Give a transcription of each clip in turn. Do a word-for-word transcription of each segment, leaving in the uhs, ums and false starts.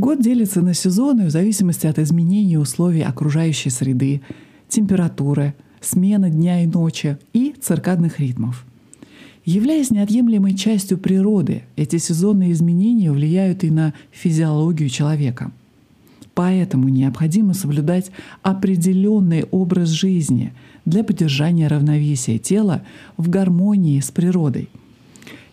Год делится на сезоны в зависимости от изменений условий окружающей среды, температуры, смены дня и ночи и циркадных ритмов. Являясь неотъемлемой частью природы, эти сезонные изменения влияют и на физиологию человека. Поэтому необходимо соблюдать определенный образ жизни для поддержания равновесия тела в гармонии с природой.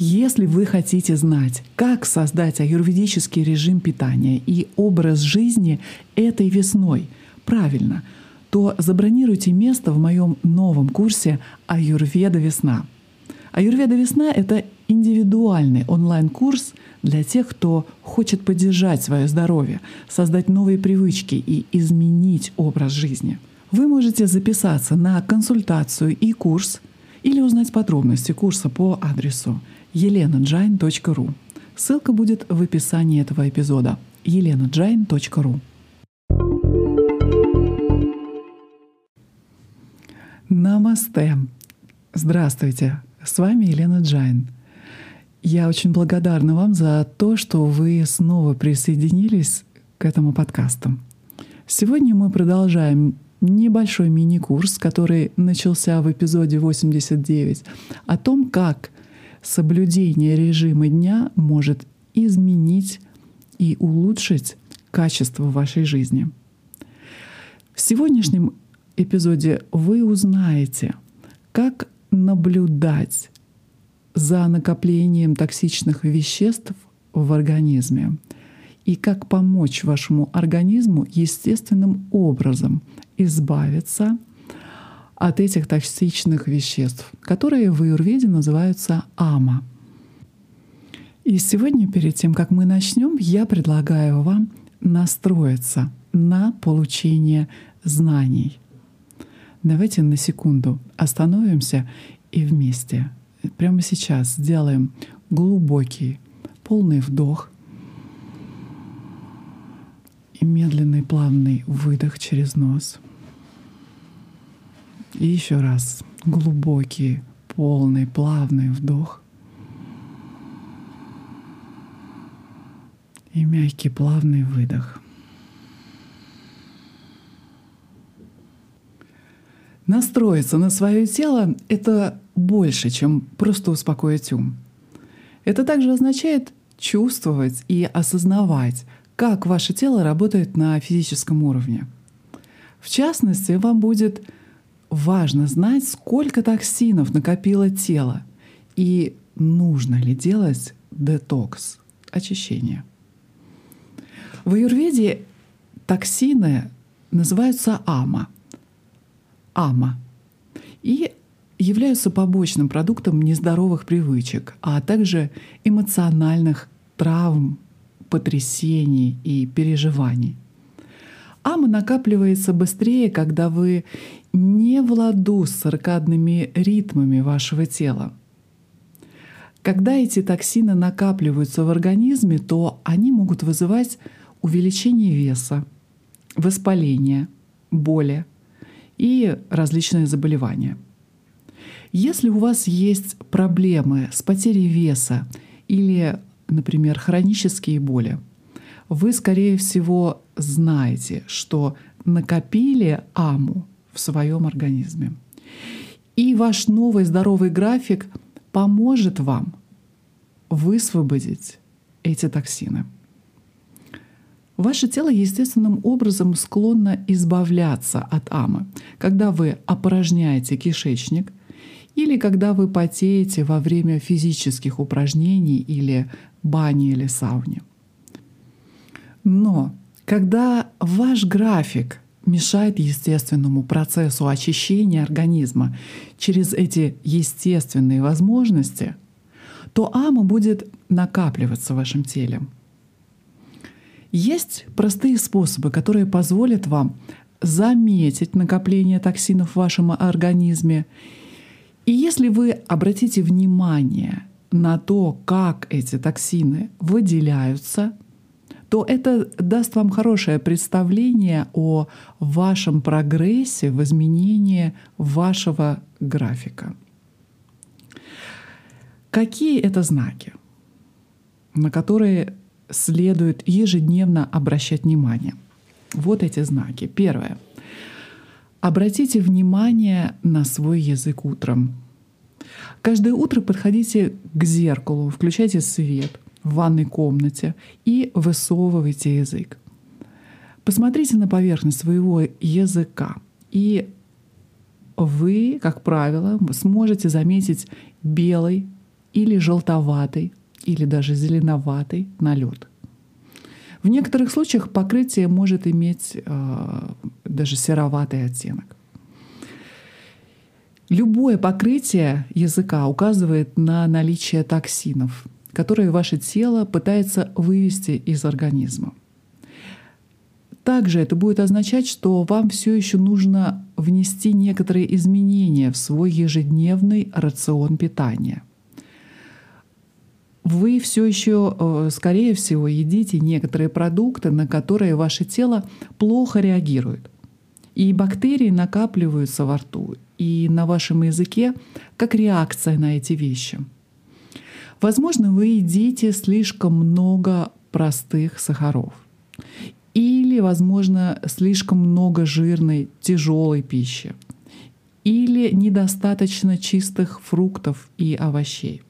Если вы хотите знать, как создать аюрведический режим питания и образ жизни этой весной правильно, то забронируйте место в моем новом курсе «Аюрведа весна». «Аюрведа весна» — это индивидуальный онлайн-курс для тех, кто хочет поддержать свое здоровье, создать новые привычки и изменить образ жизни. Вы можете записаться на консультацию и курс или узнать подробности курса по адресу елена джайн точка ру. Ссылка будет в описании этого эпизода. елена джайн точка ру. Намасте! Здравствуйте! С вами Елена Джайн. Я очень благодарна вам за то, что вы снова присоединились к этому подкасту. Сегодня мы продолжаем небольшой мини-курс, который начался в эпизоде восемьдесят девять, о том, как соблюдение режима дня может изменить и улучшить качество вашей жизни. В сегодняшнем эпизоде вы узнаете, как наблюдать за накоплением токсичных веществ в организме и как помочь вашему организму естественным образом избавиться от этих токсичных веществ, которые в аюрведе называются ама. И сегодня, перед тем, как мы начнем, я предлагаю вам настроиться на получение знаний. Давайте на секунду остановимся и вместе прямо сейчас сделаем глубокий, полный вдох и медленный, плавный выдох через нос. И еще раз глубокий, полный, плавный вдох и мягкий, плавный выдох. Настроиться на свое тело — это больше, чем просто успокоить ум. Это также означает чувствовать и осознавать, как ваше тело работает на физическом уровне. В частности, вам будет важно знать, сколько токсинов накопило тело и нужно ли делать детокс, очищение. В аюрведе токсины называются ама. ама и являются побочным продуктом нездоровых привычек, а также эмоциональных травм, потрясений и переживаний. Ама накапливается быстрее, когда вы не в ладу с циркадными ритмами вашего тела. Когда эти токсины накапливаются в организме, то они могут вызывать увеличение веса, воспаление, боли и различные заболевания. Если у вас есть проблемы с потерей веса или, например, хронические боли, вы, скорее всего, знаете, что накопили аму в своем организме. И ваш новый здоровый график поможет вам высвободить эти токсины. Ваше тело естественным образом склонно избавляться от амы, когда вы опорожняете кишечник или когда вы потеете во время физических упражнений или бани или сауны. Но когда ваш график мешает естественному процессу очищения организма через эти естественные возможности, то ама будет накапливаться в вашем теле. Есть простые способы, которые позволят вам заметить накопление токсинов в вашем организме. И если вы обратите внимание на то, как эти токсины выделяются, то это даст вам хорошее представление о вашем прогрессе в изменении вашего графика. Какие это знаки, на которые следует ежедневно обращать внимание. Вот эти знаки. Первое. Обратите внимание на свой язык утром. Каждое утро подходите к зеркалу, включайте свет в ванной комнате и высовывайте язык. Посмотрите на поверхность своего языка, и вы, как правило, сможете заметить белый или желтоватый, или даже зеленоватый налет. В некоторых случаях покрытие может иметь э, даже сероватый оттенок. Любое покрытие языка указывает на наличие токсинов, которые ваше тело пытается вывести из организма. Также это будет означать, что вам все еще нужно внести некоторые изменения в свой ежедневный рацион питания. Вы все еще, скорее всего, едите некоторые продукты, на которые ваше тело плохо реагирует. И бактерии накапливаются во рту и на вашем языке как реакция на эти вещи. Возможно, вы едите слишком много простых сахаров. Или, возможно, слишком много жирной, тяжелой пищи. Или недостаточно чистых фруктов и овощей.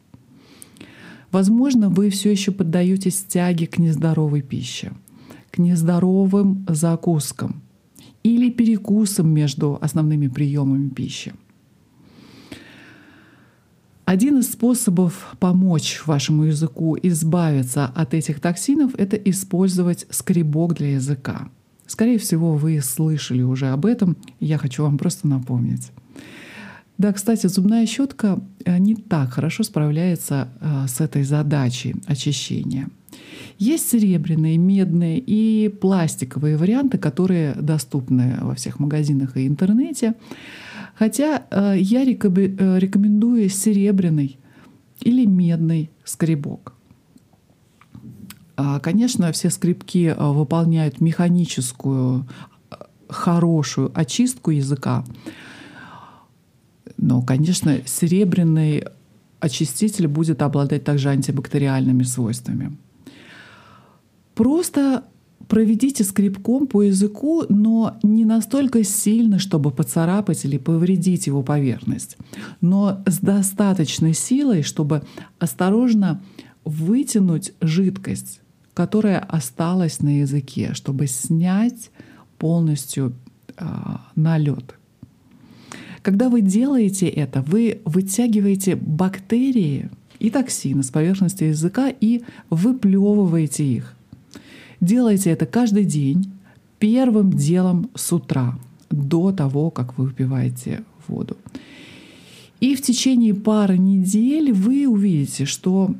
Возможно, вы все еще поддаетесь тяге к нездоровой пище, к нездоровым закускам или перекусам между основными приемами пищи. Один из способов помочь вашему языку избавиться от этих токсинов – это использовать скребок для языка. Скорее всего, вы слышали уже об этом, я хочу вам просто напомнить. Да, кстати, зубная щетка не так хорошо справляется с этой задачей очищения. Есть серебряные, медные и пластиковые варианты, которые доступны во всех магазинах и интернете. Хотя я рекомендую серебряный или медный скребок. Конечно, все скребки выполняют механическую, хорошую очистку языка. Но, конечно, серебряный очиститель будет обладать также антибактериальными свойствами. Просто проведите скребком по языку, но не настолько сильно, чтобы поцарапать или повредить его поверхность, но с достаточной силой, чтобы осторожно вытянуть жидкость, которая осталась на языке, чтобы снять полностью э, налет. Когда вы делаете это, вы вытягиваете бактерии и токсины с поверхности языка и выплевываете их. Делайте это каждый день, первым делом с утра, до того, как вы выпиваете воду. И в течение пары недель вы увидите, что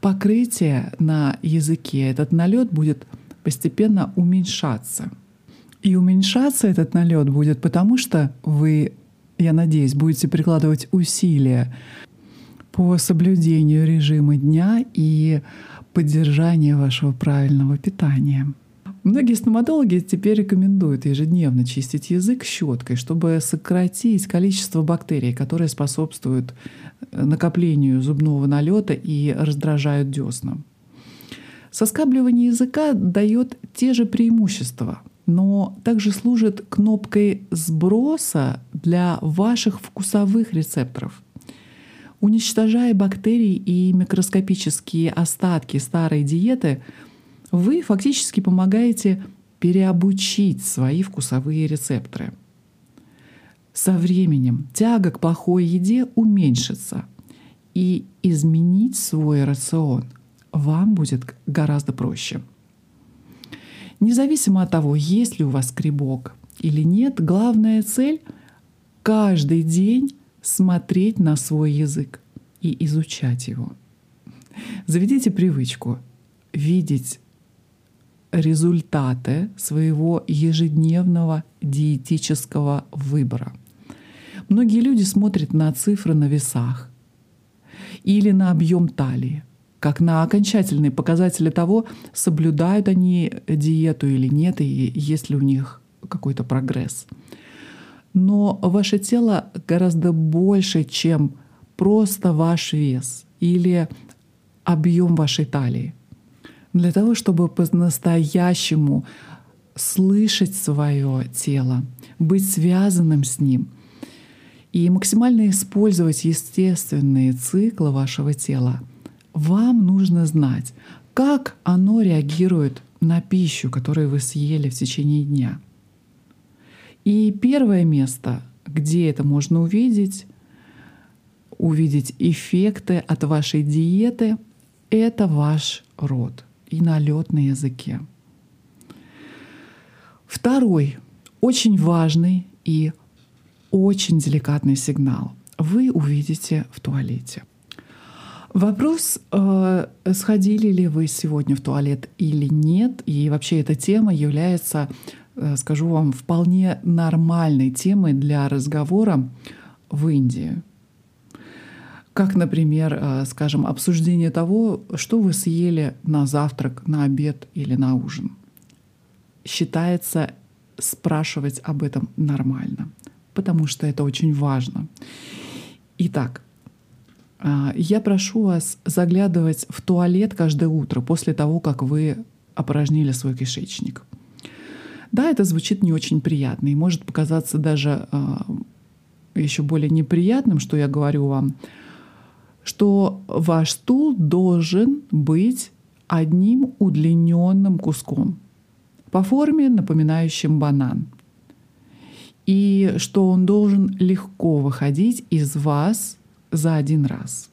покрытие на языке, этот налет будет постепенно уменьшаться. И уменьшаться этот налет будет, потому что вы, я надеюсь, будете прикладывать усилия по соблюдению режима дня и поддержанию вашего правильного питания. Многие стоматологи теперь рекомендуют ежедневно чистить язык щеткой, чтобы сократить количество бактерий, которые способствуют накоплению зубного налета и раздражают десна. Соскабливание языка дает те же преимущества, но также служит кнопкой сброса для ваших вкусовых рецепторов. Уничтожая бактерии и микроскопические остатки старой диеты, вы фактически помогаете переобучить свои вкусовые рецепторы. Со временем тяга к плохой еде уменьшится, и изменить свой рацион вам будет гораздо проще. Независимо от того, есть ли у вас скребок или нет, главная цель — каждый день смотреть на свой язык и изучать его. Заведите привычку видеть результаты своего ежедневного диетического выбора. Многие люди смотрят на цифры на весах или на объем талии, как на окончательные показатели того, соблюдают они диету или нет, и есть ли у них какой-то прогресс. Но ваше тело гораздо больше, чем просто ваш вес или объем вашей талии. для того, чтобы по-настоящему слышать свое тело, быть связанным с ним и максимально использовать естественные циклы вашего тела, вам нужно знать, как оно реагирует на пищу, которую вы съели в течение дня. И первое место, где это можно увидеть, увидеть эффекты от вашей диеты, это ваш рот и налет на языке. Второй очень важный и очень деликатный сигнал вы увидите в туалете. Вопрос, э, сходили ли вы сегодня в туалет или нет, и вообще эта тема является, э, скажу вам, вполне нормальной темой для разговора в Индии. Как, например, э, скажем, обсуждение того, что вы съели на завтрак, на обед или на ужин. Считается спрашивать об этом нормально, потому что это очень важно. Итак, я прошу вас заглядывать в туалет каждое утро после того, как вы опорожнили свой кишечник. Да, это звучит не очень приятно и может показаться даже э, еще более неприятным, что я говорю вам, что ваш стул должен быть одним удлиненным куском, по форме напоминающим банан, и что он должен легко выходить из вас за один раз.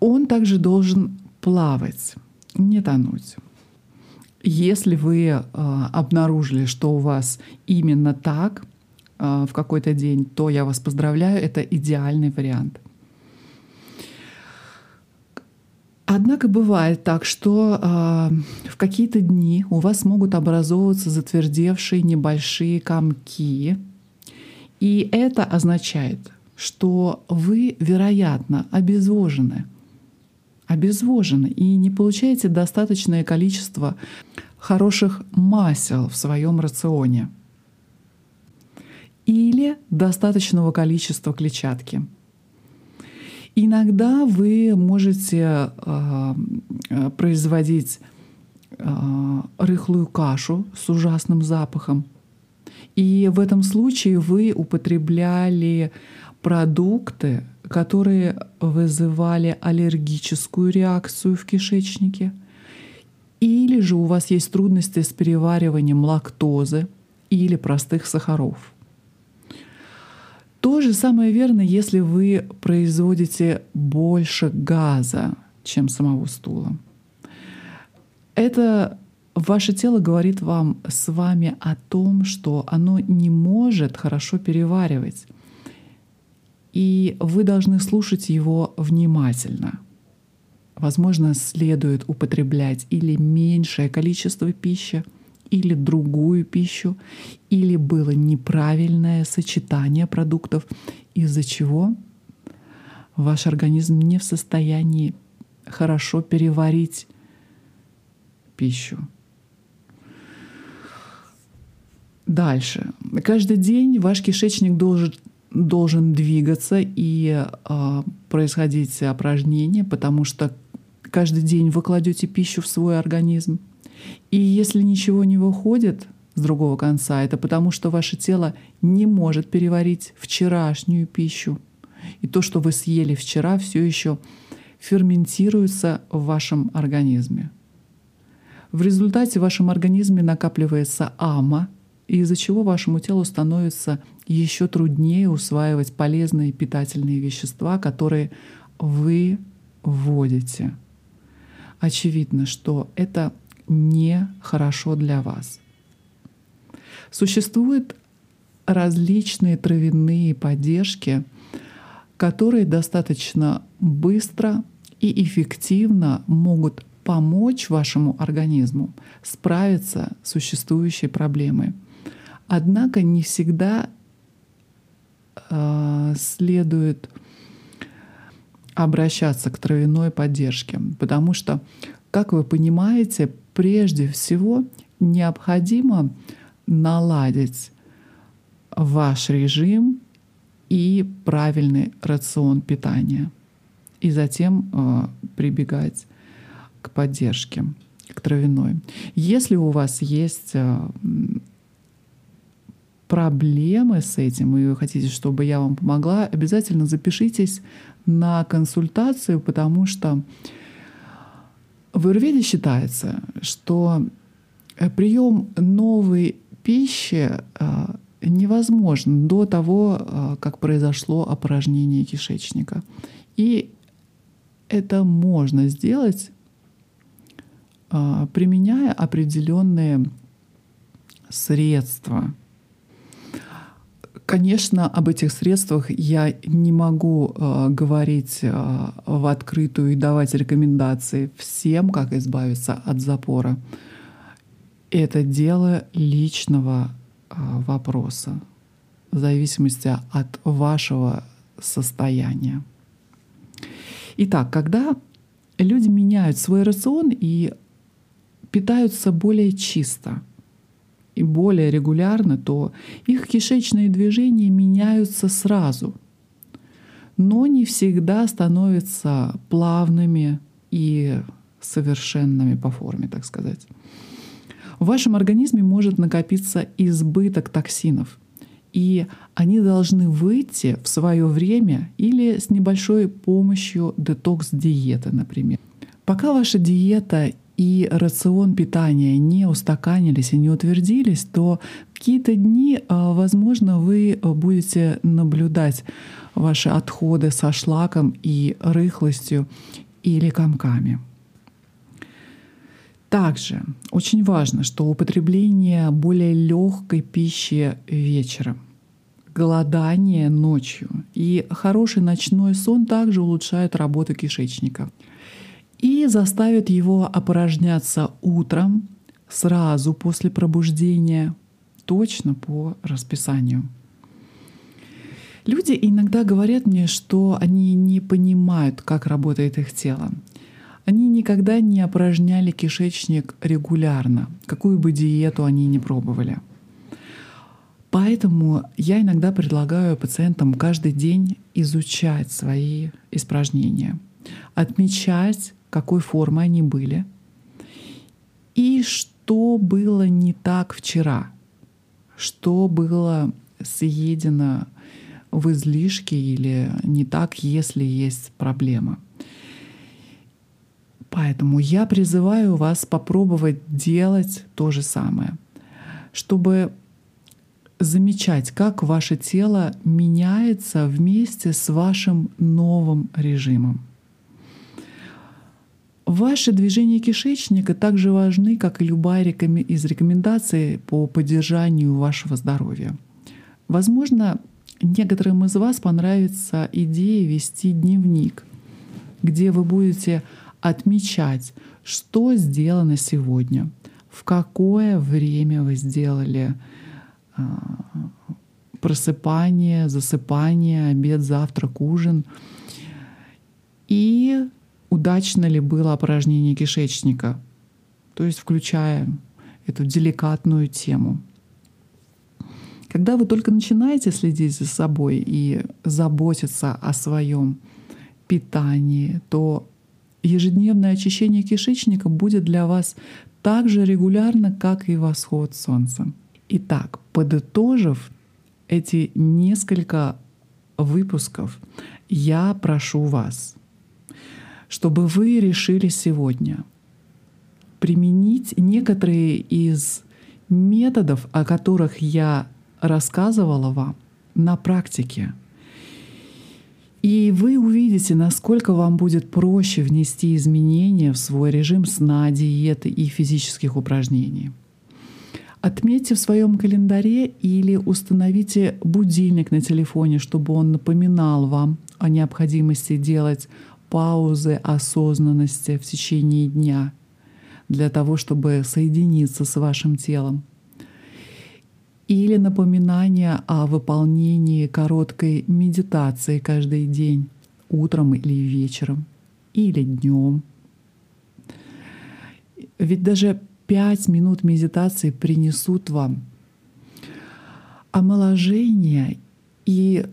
Он также должен плавать, не тонуть. Если вы э, обнаружили, что у вас именно так э, в какой-то день, то я вас поздравляю, это идеальный вариант. Однако бывает так, что э, в какие-то дни у вас могут образовываться затвердевшие небольшие комки. И это означает, что вы, вероятно, обезвожены, обезвожены и не получаете достаточное количество хороших масел в своем рационе или достаточного количества клетчатки. Иногда вы можете э, производить э, рыхлую кашу с ужасным запахом. И в этом случае вы употребляли продукты, которые вызывали аллергическую реакцию в кишечнике. Или же у вас есть трудности с перевариванием лактозы или простых сахаров. То же самое верно, если вы производите больше газа, чем самого стула. Это ваше тело говорит вам с вами о том, что оно не может хорошо переваривать, и вы должны слушать его внимательно. Возможно, следует употреблять или меньшее количество пищи, или другую пищу, или было неправильное сочетание продуктов, из-за чего ваш организм не в состоянии хорошо переварить пищу. Дальше. Каждый день ваш кишечник должен, должен двигаться и э, происходить опорожнение, потому что каждый день вы кладете пищу в свой организм. И если ничего не выходит с другого конца, это потому что ваше тело не может переварить вчерашнюю пищу. И то, что вы съели вчера, все еще ферментируется в вашем организме. В результате в вашем организме накапливается ама, из-за чего вашему телу становится еще труднее усваивать полезные питательные вещества, которые вы вводите. Очевидно, что это нехорошо для вас. Существуют различные травяные поддержки, которые достаточно быстро и эффективно могут помочь вашему организму справиться с существующей проблемой. Однако не всегда э, следует обращаться к травяной поддержке, потому что, как вы понимаете, прежде всего необходимо наладить ваш режим и правильный рацион питания, и затем э, прибегать к поддержке, к травяной. Если у вас есть проблемы с этим, и вы хотите, чтобы я вам помогла, обязательно запишитесь на консультацию, потому что в аюрведе считается, что прием новой пищи невозможен до того, как произошло опорожнение кишечника. И это можно сделать, применяя определенные средства. Конечно, об этих средствах я не могу э, говорить э, в открытую и давать рекомендации всем, как избавиться от запора. Это дело личного э, вопроса, в зависимости от вашего состояния. Итак, когда люди меняют свой рацион и питаются более чисто, и более регулярно, то их кишечные движения меняются сразу, но не всегда становятся плавными и совершенными по форме, так сказать. В вашем организме может накопиться избыток токсинов, и они должны выйти в свое время или с небольшой помощью детокс-диеты, например. Пока ваша диета и рацион питания не устаканились и не утвердились, то какие-то дни, возможно, вы будете наблюдать ваши отходы со шлаком и рыхлостью или комками. Также очень важно, что употребление более легкой пищи вечером, голодание ночью и хороший ночной сон также улучшают работу кишечника и заставит его опорожняться утром, сразу после пробуждения, точно по расписанию. Люди иногда говорят мне, что они не понимают, как работает их тело. Они никогда не опорожняли кишечник регулярно, какую бы диету они ни пробовали. Поэтому я иногда предлагаю пациентам каждый день изучать свои испражнения, отмечать, какой формы они были, и что было не так вчера, что было съедено в излишке или не так, если есть проблема. Поэтому я призываю вас попробовать делать то же самое, чтобы замечать, как ваше тело меняется вместе с вашим новым режимом. Ваши движения кишечника также важны, как и любая из рекомендаций по поддержанию вашего здоровья. Возможно, некоторым из вас понравится идея вести дневник, где вы будете отмечать, что сделано сегодня, в какое время вы сделали просыпание, засыпание, обед, завтрак, ужин и удачно ли было опорожнение кишечника, то есть включая эту деликатную тему. Когда вы только начинаете следить за собой и заботиться о своем питании, то ежедневное очищение кишечника будет для вас так же регулярно, как и восход солнца. Итак, подытожив эти несколько выпусков, я прошу вас, чтобы вы решили сегодня применить некоторые из методов, о которых я рассказывала вам, на практике. И вы увидите, насколько вам будет проще внести изменения в свой режим сна, диеты и физических упражнений. Отметьте в своем календаре или установите будильник на телефоне, чтобы он напоминал вам о необходимости делать паузы осознанности в течение дня для того, чтобы соединиться с вашим телом. Или напоминание о выполнении короткой медитации каждый день, утром или вечером, или днем. Ведь даже пять минут медитации принесут вам омоложение и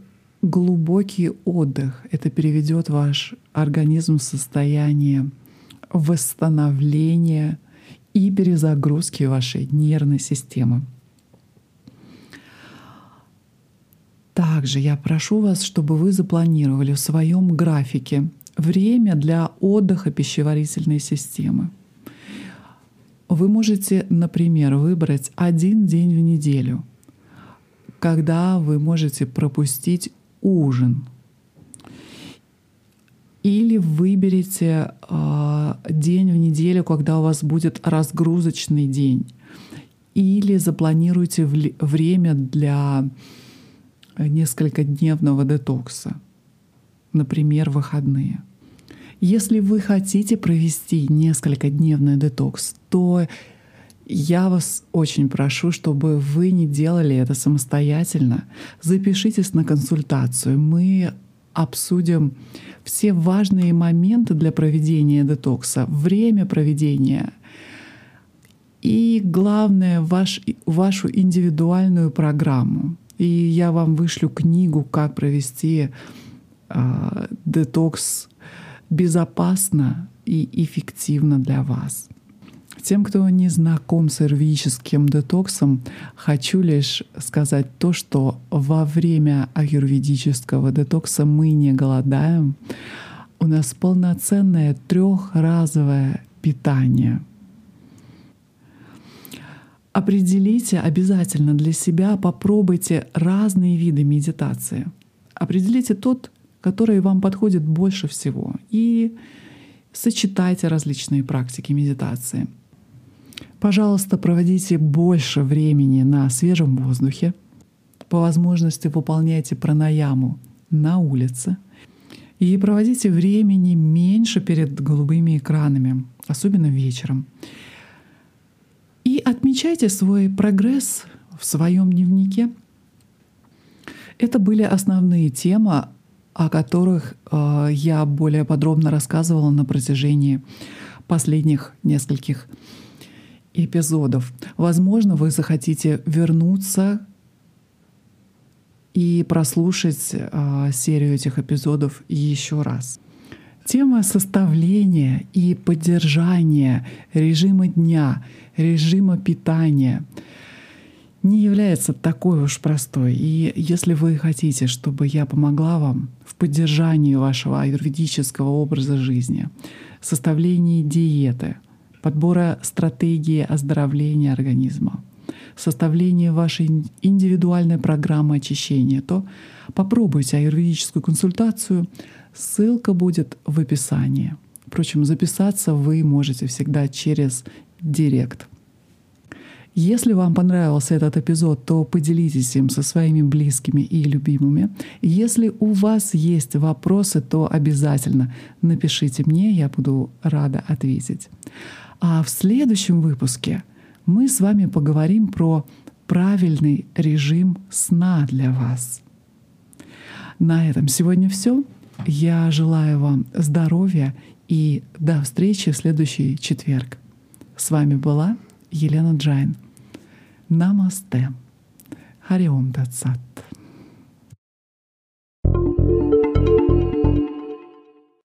глубокий отдых. Это переведет ваш организм в состояние восстановления и перезагрузки вашей нервной системы. Также я прошу вас, чтобы вы запланировали в своем графике время для отдыха пищеварительной системы. Вы можете, например, выбрать один день в неделю, когда вы можете пропустить ужин. Или выберите э, день в неделю, когда у вас будет разгрузочный день. Или запланируйте вли- время для несколькодневного детокса, например, выходные. Если вы хотите провести несколькодневный детокс, то я вас очень прошу, чтобы вы не делали это самостоятельно. Запишитесь на консультацию. Мы обсудим все важные моменты для проведения детокса, время проведения и, главное, ваш, вашу индивидуальную программу. И я вам вышлю книгу «Как провести э, детокс безопасно и эффективно для вас». Тем, кто не знаком с аюрведическим детоксом, хочу лишь сказать то, что во время аюрведического детокса мы не голодаем. У нас полноценное трехразовое питание. Определите обязательно для себя, попробуйте разные виды медитации. Определите тот, который вам подходит больше всего, и сочетайте различные практики медитации. Пожалуйста, проводите больше времени на свежем воздухе. По возможности выполняйте пранаяму на улице. И проводите времени меньше перед голубыми экранами, особенно вечером. И отмечайте свой прогресс в своем дневнике. Это были основные темы, о которых э, я более подробно рассказывала на протяжении последних нескольких эпизодов. Возможно, вы захотите вернуться и прослушать э, серию этих эпизодов еще раз. Тема составления и поддержания режима дня, режима питания не является такой уж простой. И если вы хотите, чтобы я помогла вам в поддержании вашего аюрведического образа жизни, составлении диеты, подбора стратегии оздоровления организма, составлении вашей индивидуальной программы очищения, то попробуйте аюрведическую консультацию. Ссылка будет в описании. Впрочем, записаться вы можете всегда через директ. Если вам понравился этот эпизод, то поделитесь им со своими близкими и любимыми. Если у вас есть вопросы, то обязательно напишите мне, я буду рада ответить. А в следующем выпуске мы с вами поговорим про правильный режим сна для вас. На этом сегодня все. Я желаю вам здоровья и до встречи в следующий четверг. С вами была Елена Джайн. Намасте. Хари ОМ.